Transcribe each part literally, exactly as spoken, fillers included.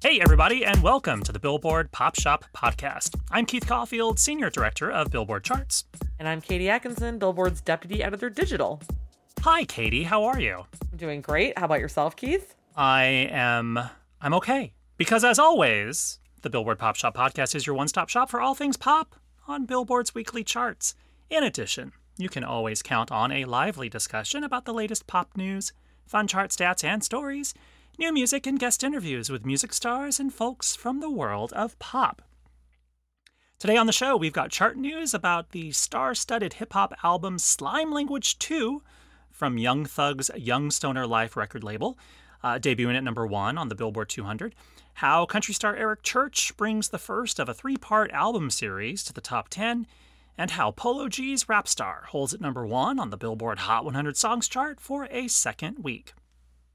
Hey everybody, and welcome to the Billboard Pop Shop Podcast. I'm Keith Caulfield, Senior Director of Billboard Charts. And I'm Katie Atkinson, Billboard's Deputy Editor Digital. Hi Katie, how are you? I'm doing great. How about yourself, Keith? I am, I'm okay. Because as always, the Billboard Pop Shop Podcast is your one-stop shop for all things pop on Billboard's weekly charts. In addition, you can always count on a lively discussion about the latest pop news, fun chart stats and stories, new music and guest interviews with music stars and folks from the world of pop. Today on the show, we've got chart news about the star-studded hip-hop album Slime Language two from Young Thug's Young Stoner Life record label, uh, debuting at number one on the Billboard two hundred, how country star Eric Church brings the first of a three-part album series to the top ten, and how Polo G's Rap Star holds at number one on the Billboard Hot one hundred Songs chart for a second week.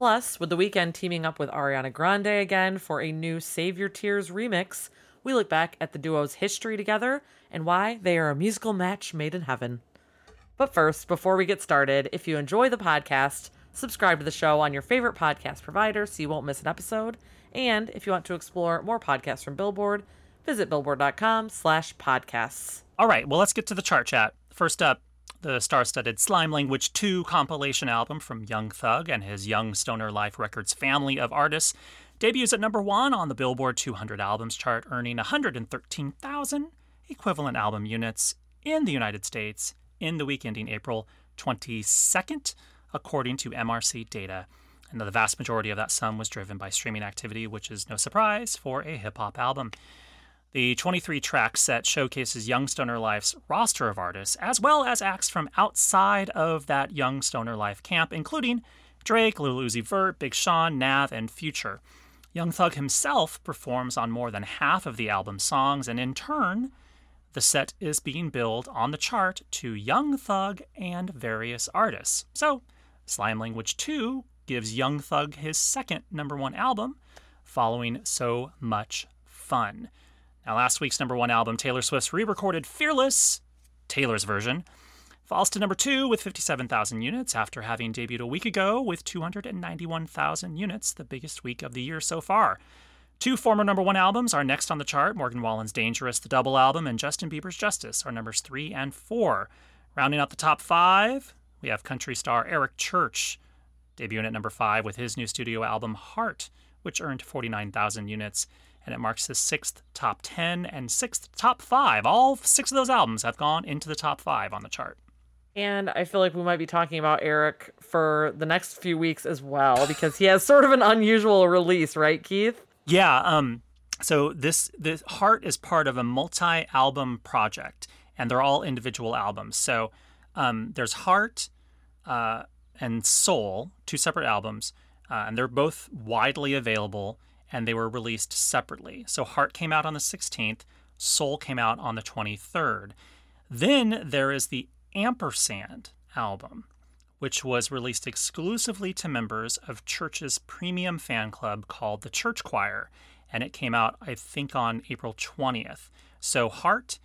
Plus, with The Weeknd teaming up with Ariana Grande again for a new Save Your Tears remix, we look back at the duo's history together and why they are a musical match made in heaven. But first, before we get started, if you enjoy the podcast, subscribe to the show on your favorite podcast provider so you won't miss an episode. And if you want to explore more podcasts from Billboard, visit billboard.com slash podcasts. All right, well, let's get to the chart chat. First up, the star-studded Slime Language two compilation album from Young Thug and his Young Stoner Life Records family of artists debuts at number one on the Billboard two hundred albums chart, earning one hundred thirteen thousand equivalent album units in the United States in the week ending April twenty-second, according to M R C data. And the vast majority of that sum was driven by streaming activity, which is no surprise for a hip-hop album. The twenty-three track set showcases Young Stoner Life's roster of artists, as well as acts from outside of that Young Stoner Life camp, including Drake, Lil Uzi Vert, Big Sean, Nav, and Future. Young Thug himself performs on more than half of the album's songs, and in turn, the set is being billed on the chart to Young Thug and various artists. So, Slime Language two gives Young Thug his second number one album, following So Much Fun. Now, last week's number one album, Taylor Swift's re-recorded Fearless (Taylor's Version), falls to number two with fifty-seven thousand units after having debuted a week ago with two hundred ninety-one thousand units, the biggest week of the year so far. Two former number one albums are next on the chart. Morgan Wallen's Dangerous, the double album, and Justin Bieber's Justice are numbers three and four. Rounding out the top five, we have country star Eric Church, debuting at number five with his new studio album Heart, which earned forty-nine thousand units. And it marks his sixth top ten and sixth top five. All six of those albums have gone into the top five on the chart. And I feel like we might be talking about Eric for the next few weeks as well, because he has sort of an unusual release, right, Keith? Yeah. Um, so this, this Heart is part of a multi-album project, and they're all individual albums. So um, there's Heart uh, and Soul, two separate albums, uh, and they're both widely available, and they were released separately. So Heart came out on the sixteenth, Soul came out on the twenty-third. Then there is the Ampersand album, which was released exclusively to members of Church's premium fan club called The Church Choir, and it came out, I think, on April twentieth. So Heart,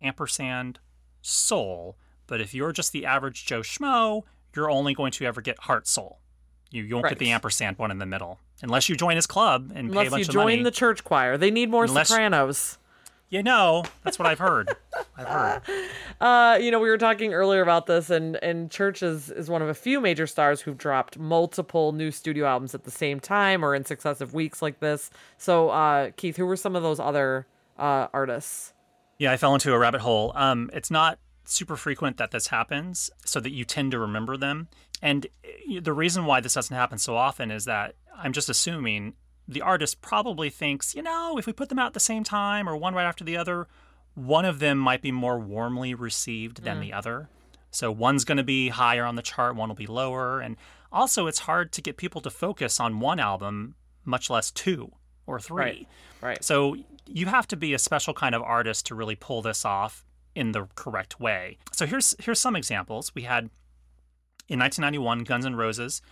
Ampersand, Soul, but if you're just the average Joe Schmo, you're only going to ever get Heart, Soul. You, you won't right. get the Ampersand one in the middle. Unless you join his club and Unless pay a bunch of money. Unless you join the church choir. They need more Unless sopranos. You know, that's what I've heard. I've heard. Uh, you know, we were talking earlier about this, and, and Church is, is one of a few major stars who've dropped multiple new studio albums at the same time or in successive weeks like this. So, uh, Keith, who were some of those other uh, artists? Yeah, I fell into a rabbit hole. Um, it's not super frequent that this happens, so that you tend to remember them. And the reason why this doesn't happen so often is that I'm just assuming the artist probably thinks, you know, if we put them out at the same time or one right after the other, one of them might be more warmly received than mm. the other. So one's going to be higher on the chart, one will be lower. And also it's hard to get people to focus on one album, much less two or three. Right. Right. So you have to be a special kind of artist to really pull this off in the correct way. So here's here's some examples. We had, in nineteen ninety-one, Guns N' Roses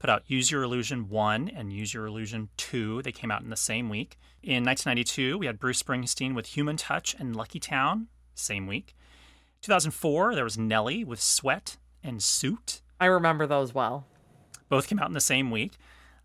put out Use Your Illusion one and Use Your Illusion two. They came out in the same week. In nineteen ninety-two, we had Bruce Springsteen with Human Touch and Lucky Town, same week. two thousand four, there was Nelly with Sweat and Suit. I remember those well. Both came out in the same week.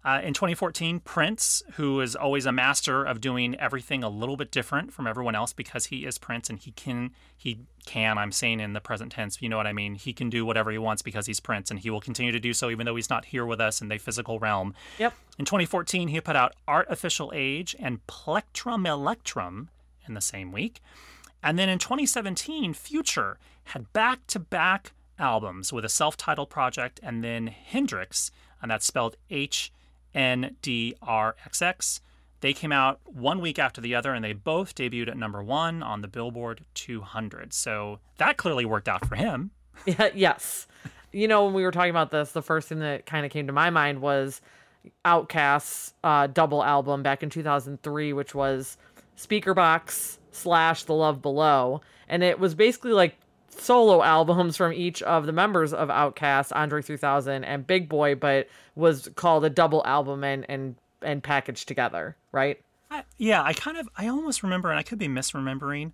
Uh, in twenty fourteen, Prince, who is always a master of doing everything a little bit different from everyone else because he is Prince and he can, he can, I'm saying in the present tense, you know what I mean? He can do whatever he wants because he's Prince, and he will continue to do so even though he's not here with us in the physical realm. Yep. In twenty fourteen, he put out Artificial Age and Plectrum Electrum in the same week. And then in twenty seventeen, Future had back-to-back albums with a self-titled project and then Hendrix, and that's spelled H N D R X X. They came out one week after the other, and they both debuted at number one on the Billboard two hundred. So that clearly worked out for him. Yeah, yes. You know, when we were talking about this, the first thing that kind of came to my mind was OutKast's uh, double album back in two thousand three, which was Speakerbox slash The Love Below. And it was basically like solo albums from each of the members of OutKast, Andre three thousand and Big Boy, but was called a double album and and and packaged together, right? I, yeah, I kind of, I almost remember, and I could be misremembering,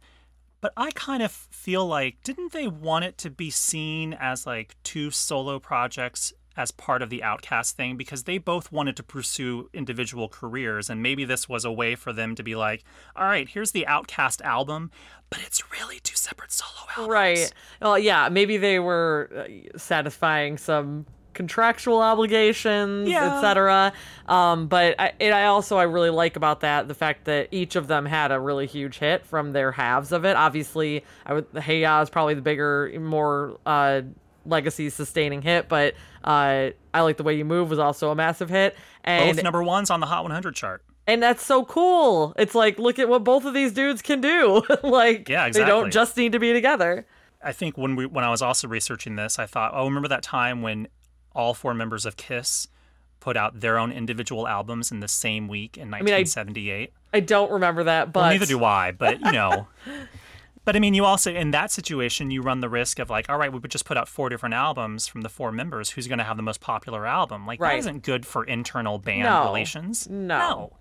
but I kind of feel like, didn't they want it to be seen as like two solo projects as part of the OutKast thing? Because they both wanted to pursue individual careers, and maybe this was a way for them to be like, all right, here's the OutKast album, but it's really two separate solo albums. Right. Well, yeah, maybe they were satisfying some contractual obligations, yeah. et cetera. Um, but I, it, I also, I really like about that, the fact that each of them had a really huge hit from their halves of it. Obviously, I would, Hey Ya is probably the bigger, more... Uh, legacy sustaining hit, but uh I Like the Way You Move was also a massive hit, and both number ones on the Hot one hundred chart, and that's so cool. It's like, look at what both of these dudes can do. Like, yeah, exactly. They don't just need to be together. I think when we when I was also researching this, I thought, oh, remember that time when all four members of KISS put out their own individual albums in the same week in nineteen seventy-eight? I mean, I, I don't remember that, but well, neither do I, but you know. But I mean, you also, in that situation, you run the risk of like, all right, we would just put out four different albums from the four members. Who's going to have the most popular album? Like, right. That isn't good for internal band no. relations. No. no.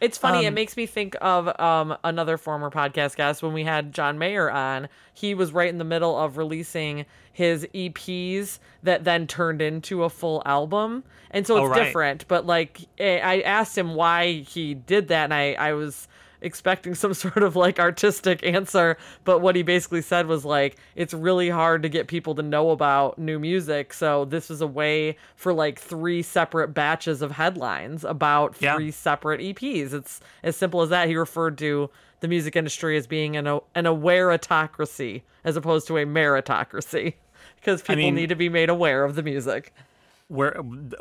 It's funny. Um, it makes me think of um, another former podcast guest. When we had John Mayer on, he was right in the middle of releasing his E Ps that then turned into a full album. And so it's oh, right. different. But like, I asked him why he did that. And I, I was... expecting some sort of like artistic answer, but what he basically said was like, it's really hard to get people to know about new music, so this is a way for like three separate batches of headlines about three yeah. separate E Ps. It's as simple as that. He referred to the music industry as being an an awareitocracy as opposed to a meritocracy, because people I mean, need to be made aware of the music. We're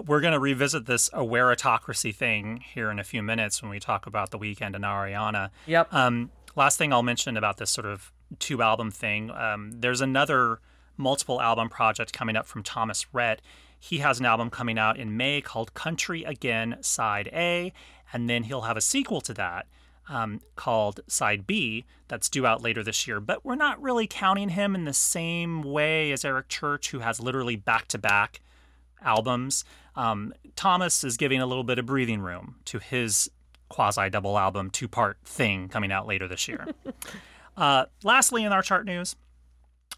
we're going to revisit this awareitocracy thing here in a few minutes when we talk about The Weeknd and Ariana. Yep. Um, last thing I'll mention about this sort of two-album thing, um, there's another multiple-album project coming up from Thomas Rhett. He has an album coming out in May called Country Again, Side A, and then he'll have a sequel to that um, called Side B that's due out later this year. But we're not really counting him in the same way as Eric Church, who has literally back-to-back albums. Um, Thomas is giving a little bit of breathing room to his quasi-double album two-part thing coming out later this year. uh, lastly, in our chart news,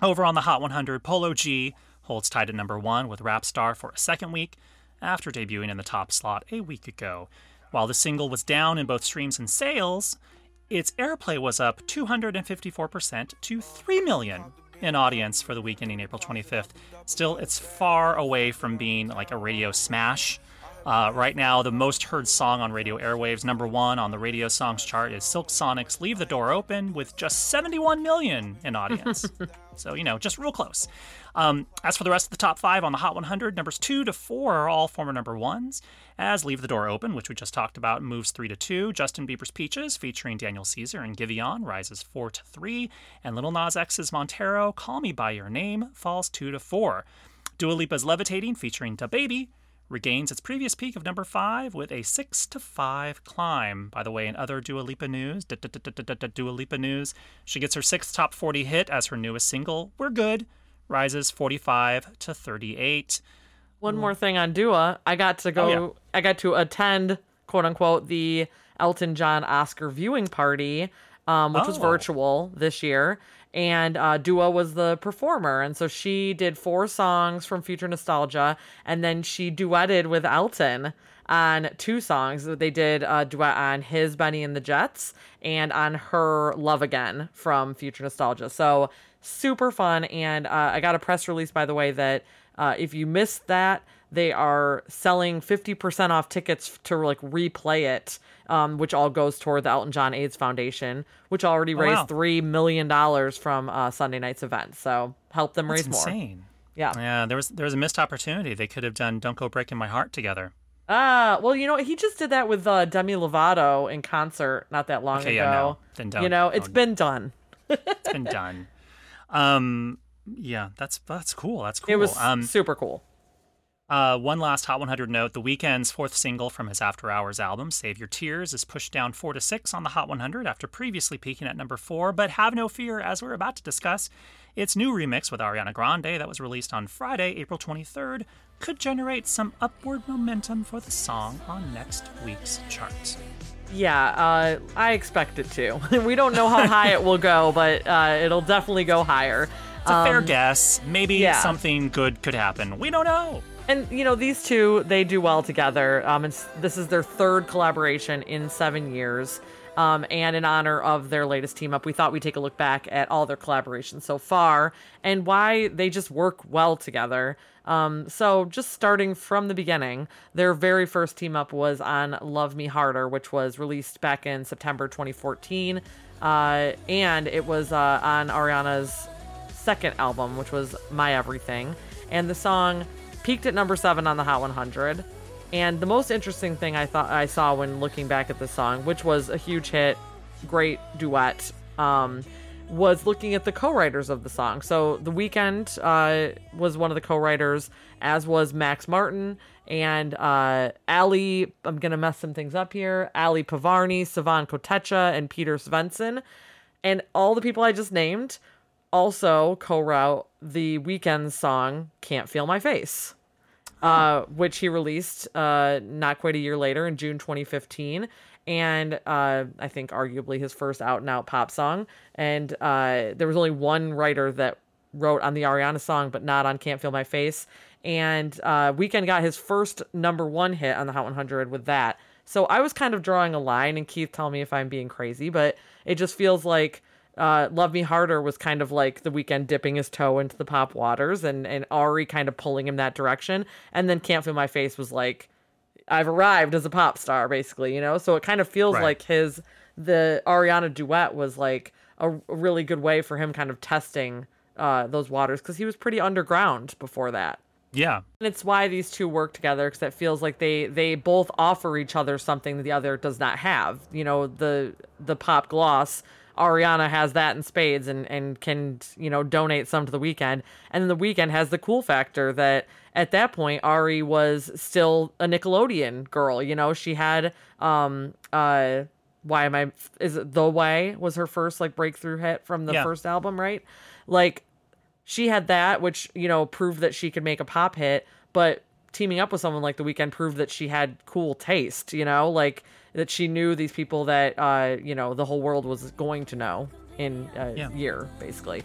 over on the Hot one hundred, Polo G holds tied at number one with Rap Star for a second week after debuting in the top slot a week ago. While the single was down in both streams and sales, its airplay was up two hundred fifty-four percent to three million. In audience for the week ending April twenty-fifth. Still, it's far away from being like a radio smash. Uh, right now, the most heard song on radio airwaves, number one on the radio songs chart, is Silk Sonic's Leave the Door Open with just seventy-one million in audience. So, you know, just real close. Um, as for the rest of the top five on the Hot one hundred, numbers two to four are all former number ones, as Leave the Door Open, which we just talked about, moves three to two. Justin Bieber's Peaches, featuring Daniel Caesar and Giveon, rises four to three. And Lil Nas X's Montero, Call Me By Your Name, falls two to four. Dua Lipa's Levitating, featuring DaBaby, regains its previous peak of number five with a six to five climb. By the way, in other Dua Lipa news, Dua Lipa news, she gets her sixth top forty hit as her newest single, We're Good, rises forty-five to thirty-eight. One more thing on Dua, I got to go. Oh, yeah. I got to attend, quote unquote, the Elton John Oscar viewing party um, which oh. was virtual this year. And uh, Dua was the performer. And so she did four songs from Future Nostalgia. And then she duetted with Elton on two songs. They did a duet on his Benny and the Jets and on her Love Again from Future Nostalgia. So super fun. And uh, I got a press release, by the way, that uh, if you missed that, they are selling fifty percent off tickets to like replay it, um, which all goes toward the Elton John AIDS Foundation, which already oh, raised wow. three million dollars from uh, Sunday night's event. So help them That's raise insane. more. Insane. Yeah. Yeah. There was there was a missed opportunity. They could have done "Don't Go Breaking My Heart" together. Ah, uh, well, you know, he just did that with uh, Demi Lovato in concert not that long okay, ago. Yeah, no, then don't. You know, it's oh, been done. It's been done. Um, yeah, that's that's cool. That's cool. It was um, super cool. Uh, one last Hot one hundred note. The Weeknd's fourth single from his After Hours album, Save Your Tears, is pushed down four to six on the Hot one hundred after previously peaking at number four. But have no fear, as we're about to discuss, its new remix with Ariana Grande that was released on Friday, April twenty-third, could generate some upward momentum for the song on next week's charts. Yeah, uh, I expect it to. We don't know how high it will go, but uh, it'll definitely go higher. It's a um, fair guess. Maybe yeah. something good could happen. We don't know. And, you know, these two, they do well together. Um, and this is their third collaboration in seven years. Um, and in honor of their latest team up, we thought we'd take a look back at all their collaborations so far and why they just work well together. Um, so just starting from the beginning, their very first team up was on Love Me Harder, which was released back in September twenty fourteen. Uh, and it was uh, on Ariana's second album, which was My Everything. And the song peaked at number seven on the Hot one hundred. And the most interesting thing I thought I saw when looking back at this song, which was a huge hit, great duet, um, was looking at the co-writers of the song. So The Weeknd uh, was one of the co-writers, as was Max Martin and uh, Ali, I'm going to mess some things up here, Ali Pavarni, Sivan Kotecha, and Peter Svensson. And all the people I just named also co-wrote The Weeknd's song, Can't Feel My Face, uh, which he released uh, not quite a year later in June twenty fifteen. And uh, I think arguably his first out-and-out pop song. And uh, there was only one writer that wrote on the Ariana song, but not on Can't Feel My Face. And uh, Weeknd got his first number one hit on the Hot one hundred with that. So I was kind of drawing a line, and Keith, tell me if I'm being crazy, but it just feels like Uh, Love Me Harder was kind of like The Weeknd dipping his toe into the pop waters and, and Ari kind of pulling him that direction. And then Can't Feel My Face was like, I've arrived as a pop star, basically, you know? So it kind of feels right. like his, the Ariana duet was like a, a really good way for him kind of testing uh, those waters because he was pretty underground before that. Yeah. And it's why these two work together, because it feels like they, they both offer each other something that the other does not have. You know, the the pop gloss, Ariana has that in spades and, and can, you know, donate some to The Weeknd. And then The Weeknd has the cool factor that at that point, Ari was still a Nickelodeon girl. You know, she had, um, uh, why am I, is it The Way was her first like breakthrough hit from the yeah. first album, right? Like she had that, which, you know, proved that she could make a pop hit, but teaming up with someone like The Weeknd proved that she had cool taste, you know, like that she knew these people that, uh, you know, the whole world was going to know in a yeah. year, basically.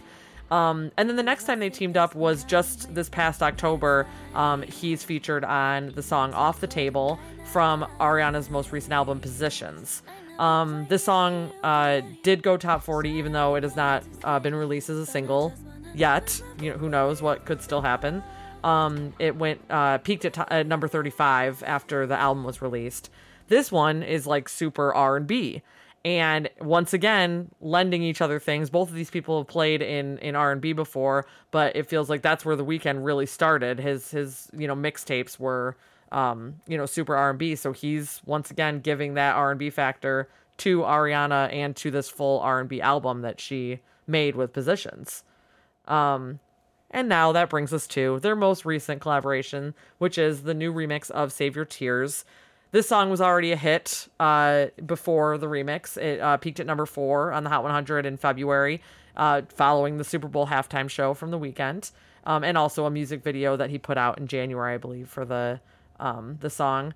Um, and then the next time they teamed up was just this past October. Um, he's featured on the song Off the Table from Ariana's most recent album, Positions. Um, this song uh, did go top forty, even though it has not uh, been released as a single yet. You know, who knows what could still happen. Um, it went uh, peaked at, t- at number thirty-five after the album was released. This one is like super R and B. And once again, lending each other things. Both of these people have played in, in R and B before, but it feels like that's where The Weeknd really started. His, his you know, mixtapes were, um, you know, super R and B. So he's once again giving that R and B factor to Ariana and to this full R and B album that she made with Positions. Um, And now that brings us to their most recent collaboration, which is the new remix of Save Your Tears. This song was already a hit uh, before the remix. It uh, peaked at number four on the Hot one hundred in February, uh, following the Super Bowl halftime show from The Weeknd, um, and also a music video that he put out in January, I believe, for the um, the song.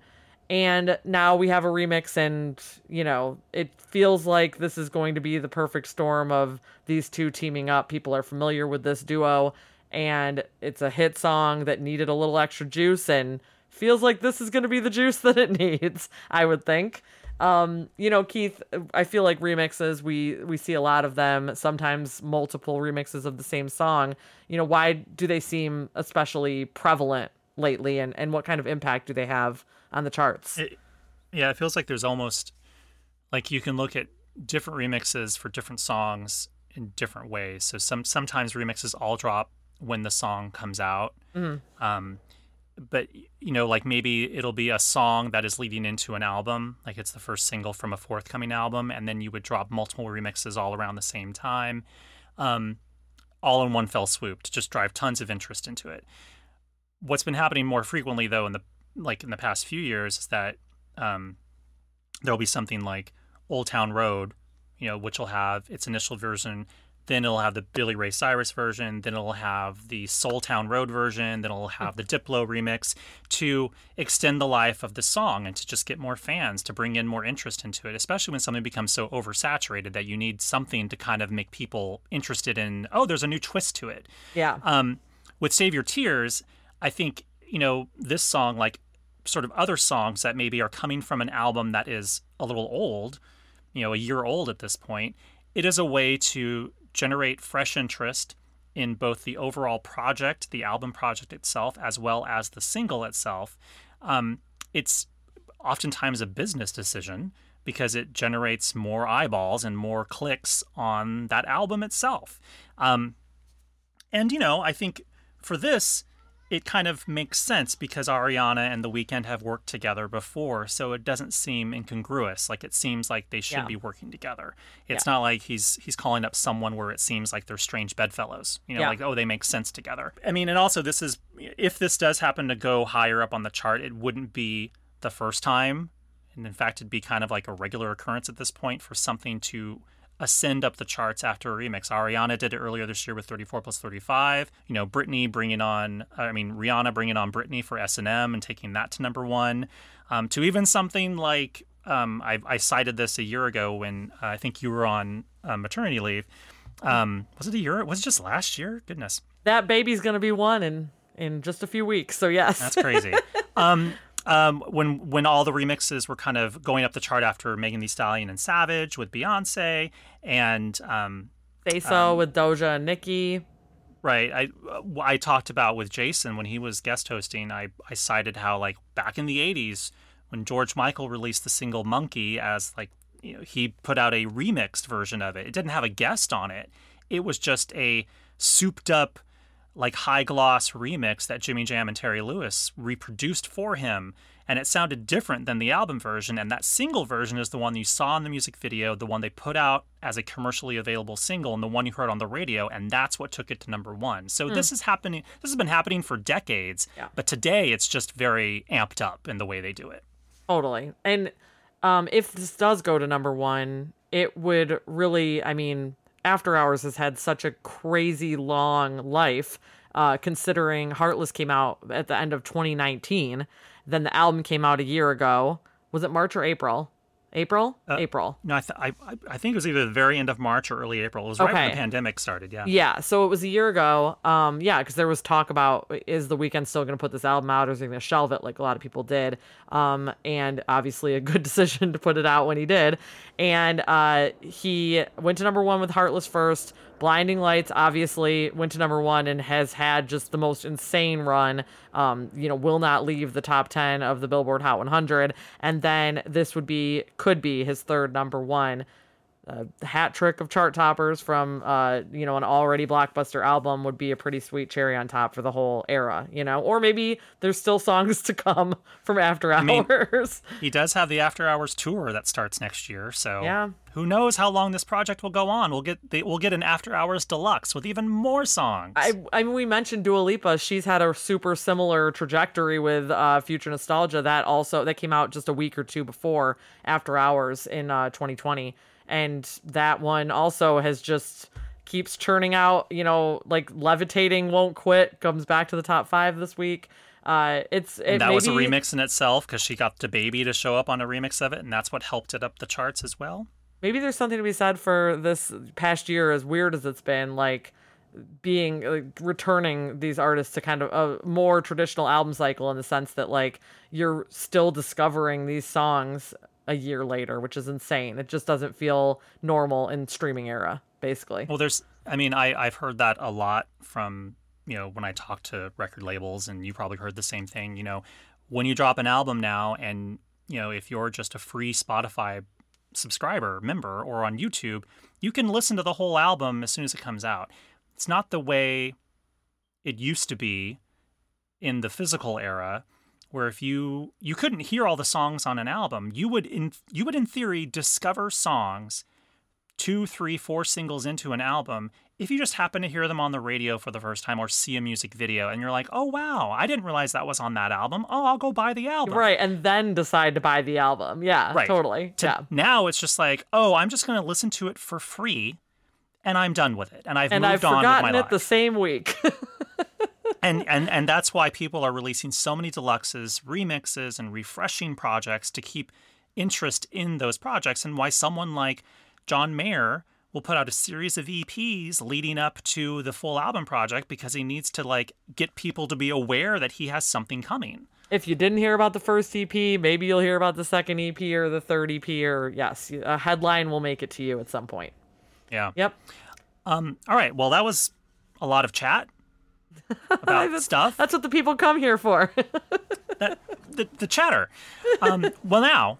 And now we have a remix, and, you know, it feels like this is going to be the perfect storm of these two teaming up. People are familiar with this duo, and it's a hit song that needed a little extra juice, and feels like this is going to be the juice that it needs, I would think. Um, you know, Keith, I feel like remixes, we, we see a lot of them, sometimes multiple remixes of the same song. You know, why do they seem especially prevalent lately, and, and what kind of impact do they have on the charts? It, yeah, it feels like there's almost, like, you can look at different remixes for different songs in different ways. So some sometimes remixes all drop when the song comes out. Mm-hmm. Um, but, you know, like, maybe it'll be a song that is leading into an album, like it's the first single from a forthcoming album, and then you would drop multiple remixes all around the same time, um, all in one fell swoop, to just drive tons of interest into it. What's been happening more frequently, though, in the like in the past few years, is that um, there'll be something like Old Town Road, you know, which will have its initial version, then it'll have the Billy Ray Cyrus version, then it'll have the Soul Town Road version, then it'll have the Diplo remix, to extend the life of the song and to just get more fans, to bring in more interest into it, especially when something becomes so oversaturated that you need something to kind of make people interested in, oh, there's a new twist to it. Yeah. Um, with Save Your Tears, I think, you know, this song, like sort of other songs that maybe are coming from an album that is a little old, you know, a year old at this point, it is a way to generate fresh interest in both the overall project, the album project itself, as well as the single itself. Um, it's oftentimes a business decision, because it generates more eyeballs and more clicks on that album itself. Um, and, you know, I think for this, it kind of makes sense, because Ariana and The Weeknd have worked together before, so it doesn't seem incongruous. Like, it seems like they should yeah. be working together. It's yeah. not like he's he's calling up someone where it seems like they're strange bedfellows. You know, yeah. like, oh, they make sense together. I mean, and also, this is, if this does happen to go higher up on the chart, it wouldn't be the first time. And in fact, it'd be kind of like a regular occurrence at this point for something to ascend up the charts after a remix. Ariana did it earlier this year with thirty-four plus thirty-five. You know, Britney bringing on, I mean, Rihanna bringing on Britney for S and M and taking that to number one. Um, to even something like, um, I, I cited this a year ago when uh, I think you were on uh, maternity leave. Um, was it a year? Was it just last year? Goodness. That baby's going to be one in, in just a few weeks. So yes. That's crazy. um, Um, when when all the remixes were kind of going up the chart after Megan Thee Stallion and Savage with Beyonce, and um, Fayso um, with Doja and Nicki, right? I I talked about with Jason when he was guest hosting. I, I cited how, like, back in the eighties when George Michael released the single "Monkey" as, like, you know, he put out a remixed version of it. It didn't have a guest on it. It was just a souped up, like, high gloss remix that Jimmy Jam and Terry Lewis reproduced for him. And it sounded different than the album version. And that single version is the one you saw in the music video, the one they put out as a commercially available single, and the one you heard on the radio. And that's what took it to number one. So mm. this is happening. This has been happening for decades, yeah. but today it's just very amped up in the way they do it. Totally. And um, if this does go to number one, it would really, I mean, After Hours has had such a crazy long life, uh, considering Heartless came out at the end of twenty nineteen. Then the album came out a year ago. Was it March or April? April? Uh, April. No, I, th- I I think it was either the very end of March or early April. It was okay. right when the pandemic started, yeah. Yeah, so it was a year ago. Um, yeah, because there was talk about, is The Weeknd still going to put this album out, or is he going to shelve it, like a lot of people did? Um, and obviously a good decision to put it out when he did. And uh, he went to number one with Heartless first. Blinding Lights obviously went to number one and has had just the most insane run. Um, you know, will not leave the top ten of the Billboard Hot one hundred. And then this would be, could be his third number one. Uh, the hat trick of chart toppers from, uh, you know, an already blockbuster album would be a pretty sweet cherry on top for the whole era, you know, or maybe there's still songs to come from After Hours. I mean, he does have the After Hours tour that starts next year. So yeah. who knows how long this project will go on. We'll get the, we'll get an After Hours deluxe with even more songs. I, I mean, we mentioned Dua Lipa. She's had a super similar trajectory with uh, Future Nostalgia. That also, that came out just a week or two before After Hours in uh, twenty twenty. And that one also has just keeps churning out, you know, like Levitating won't quit, comes back to the top five this week. Uh, it's it and that maybe... was a remix in itself, because she got DaBaby to show up on a remix of it, and that's what helped it up the charts as well. Maybe there's something to be said for this past year, as weird as it's been, like being like, returning these artists to kind of a more traditional album cycle, in the sense that like you're still discovering these songs a year later, which is insane. It just doesn't feel normal in streaming era, basically. Well, there's, I mean, I, I've heard that a lot from, you know, when I talk to record labels, and you probably heard the same thing, you know, when you drop an album now, and, you know, if you're just a free Spotify subscriber, member, or on YouTube, you can listen to the whole album as soon as it comes out. It's not the way it used to be in the physical era, where if you you couldn't hear all the songs on an album, you would in you would in theory discover songs two, three, four singles into an album if you just happen to hear them on the radio for the first time, or see a music video, and you're like, oh, wow, I didn't realize that was on that album. Oh, I'll go buy the album. Right, and then decide to buy the album. Yeah, right. Totally. To, yeah. Now it's just like, oh, I'm just going to listen to it for free, and I'm done with it, and I've and moved I've on with my life. And I've forgotten it the same week. And, and and that's why people are releasing so many deluxes, remixes, and refreshing projects to keep interest in those projects, and why someone like John Mayer will put out a series of E Ps leading up to the full album project, because he needs to like get people to be aware that he has something coming. If you didn't hear about the first E P, maybe you'll hear about the second E P or the third E P, or yes, a headline will make it to you at some point. Yeah. Yep. Um, all right. Well, that was a lot of chat about that's, stuff. That's what the people come here for. that, the, the chatter. Um, well, now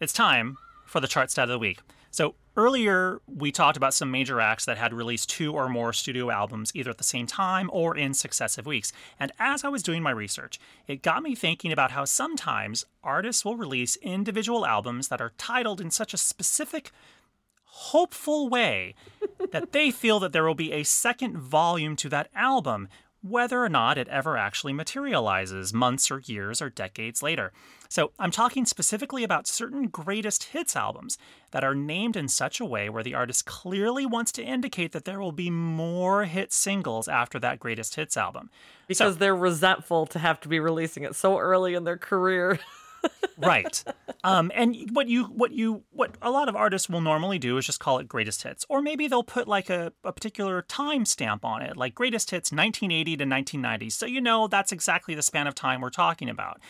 it's time for the chart stat of the week. So earlier we talked about some major acts that had released two or more studio albums either at the same time or in successive weeks. And as I was doing my research, it got me thinking about how sometimes artists will release individual albums that are titled in such a specific, hopeful way that they feel that there will be a second volume to that album, whether or not it ever actually materializes months or years or decades later. So I'm talking specifically about certain greatest hits albums that are named in such a way where the artist clearly wants to indicate that there will be more hit singles after that greatest hits album. Because so, they're resentful to have to be releasing it so early in their career. Right. Um, and what you what you what a lot of artists will normally do is just call it greatest hits, or maybe they'll put like a, a particular time stamp on it, like greatest hits nineteen eighty to nineteen ninety. So you know that's exactly the span of time we're talking about.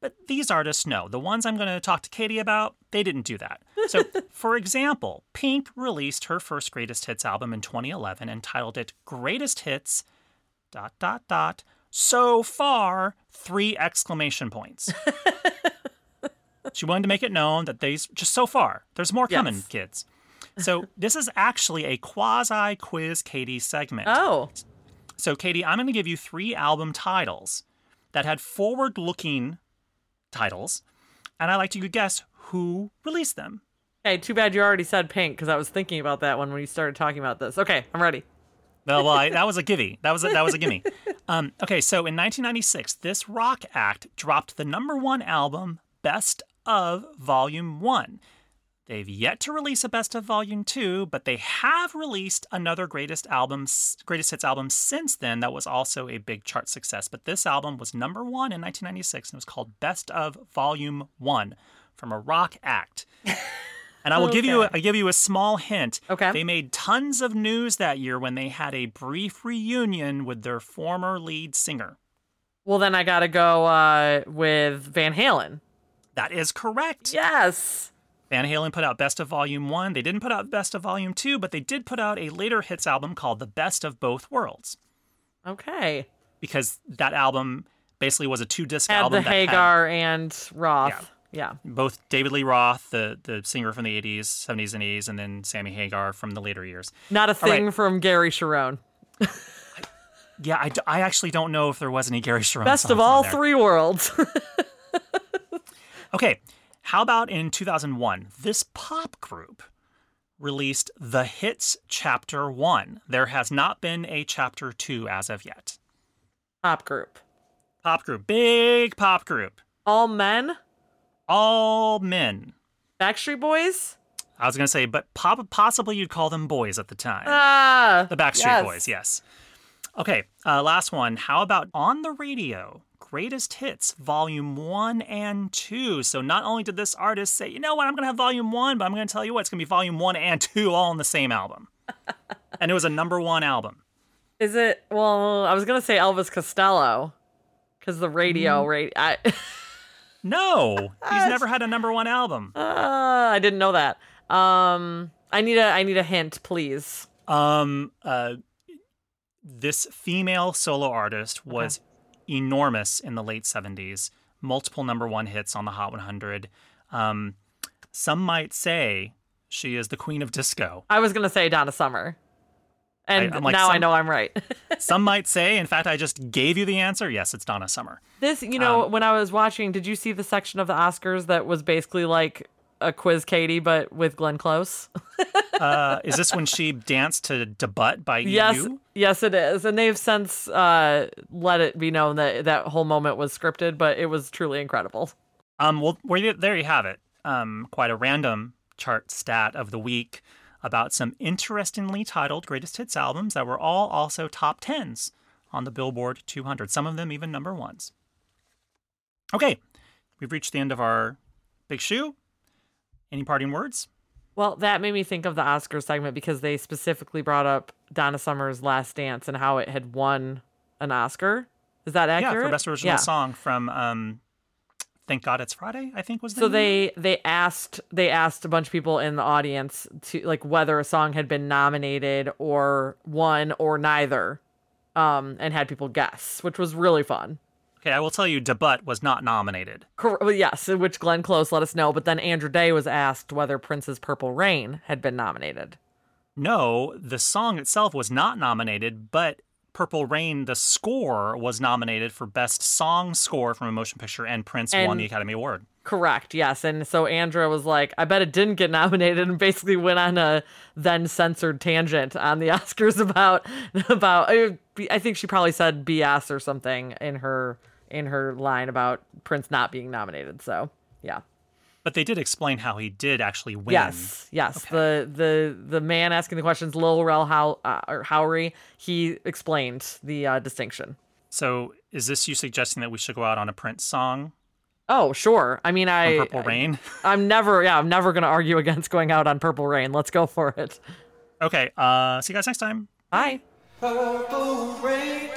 But these artists know. The ones I'm going to talk to Katie about, they didn't do that. So, for example, Pink released her first greatest hits album in twenty eleven and titled it Greatest Hits dot dot dot so far three exclamation points. She wanted to make it known that they just so far, there's more coming, yes. Kids. So this is actually a quasi-quiz Katie segment. Oh. So Katie, I'm going to give you three album titles that had forward-looking titles, and I'd like you to guess who released them. Okay, too bad you already said Pink, because I was thinking about that one when you started talking about this. Okay, I'm ready. Well, well I, that was a givey. That was a, that was a gimme. Um, okay, so in nineteen ninety-six, this rock act dropped the number one album, Best of Volume one. They've yet to release a Best of Volume two, but they have released another greatest album, greatest hits album since then that was also a big chart success. But this album was number one in nineteen ninety-six, and it was called Best of Volume one from a rock act. And I will okay. give you a, I give you a small hint. Okay. They made tons of news that year when they had a brief reunion with their former lead singer. Well, then I got to go uh, with Van Halen. That is correct. Yes. Van Halen put out Best of Volume one. They didn't put out Best of Volume two, but they did put out a later hits album called The Best of Both Worlds. Okay. Because that album basically was a two-disc had album. The that Hagar had, and Roth. Yeah. yeah. Both David Lee Roth, the, the singer from the eighties, seventies, and eighties, and then Sammy Hagar from the later years. Not a thing right. from Gary Sharon. yeah, I, I actually don't know if there was any Gary Sharon Best of all three worlds. Okay, how about in two thousand one, this pop group released The Hits Chapter one. There has not been a Chapter two as of yet. Pop group. Pop group. Big pop group. All men? All men. Backstreet Boys? I was going to say, but pop- possibly you'd call them boys at the time. Ah, the Backstreet yes. Boys, yes. Okay, uh, last one. How about On the Radio Greatest Hits, Volume one and two. So not only did this artist say, you know what, I'm going to have Volume one, but I'm going to tell you what, it's going to be Volume one and two all on the same album. And it was a number one album. Is it? Well, I was going to say Elvis Costello, because the radio... Mm. Ra- I... No, he's never had a number one album. Uh, I didn't know that. Um, I need a, I need a hint, please. Um, uh, this female solo artist was okay. enormous in the late seventies. Multiple number one hits on the Hot one hundred. Um, some might say she is the queen of disco. I was going to say Donna Summer. And I, like, now some, I know I'm right. Some might say, in fact, I just gave you the answer. Yes, it's Donna Summer. This, you know, um, when I was watching, did you see the section of the Oscars that was basically like a Quiz Katie, but with Glenn Close? uh, is this when she danced to "Debut" by yes, E U? Yes, it is. And they've since uh, let it be known that that whole moment was scripted, but it was truly incredible. Um, well, there you have it. Um, quite a random chart stat of the week about some interestingly titled Greatest Hits albums that were all also top tens on the Billboard two hundred. Some of them even number ones. Okay, we've reached the end of our Big Shoe. Any parting words? Well, that made me think of the Oscar segment because they specifically brought up Donna Summer's Last Dance and how it had won an Oscar. Is that accurate? Yeah, for Best Original yeah. Song from... Um, Thank God It's Friday, I think was the So name. they they asked they asked a bunch of people in the audience to like whether a song had been nominated or won or neither, um, and had people guess, which was really fun. Okay, I will tell you, "Debut" was not nominated. Cor- yes, which Glenn Close let us know. But then Andrew Day was asked whether Prince's "Purple Rain" had been nominated. No, the song itself was not nominated, but Purple Rain, the score, was nominated for Best Song Score from a Motion Picture, and Prince and, won the Academy Award. Correct, yes. And so Andrea was like, I bet it didn't get nominated, and basically went on a then-censored tangent on the Oscars about, about I think she probably said B S or something in her in her line about Prince not being nominated, so yeah. But they did explain how he did actually win. Yes, yes. Okay. The the the man asking the questions, Lil Rel How uh, or Howery, he explained the uh, distinction. So, is this you suggesting that we should go out on a Prince song? Oh, sure. I mean, I on Purple Rain. I, I'm never, yeah, I'm never going to argue against going out on Purple Rain. Let's go for it. Okay. Uh, see you guys next time. Bye. Purple Rain.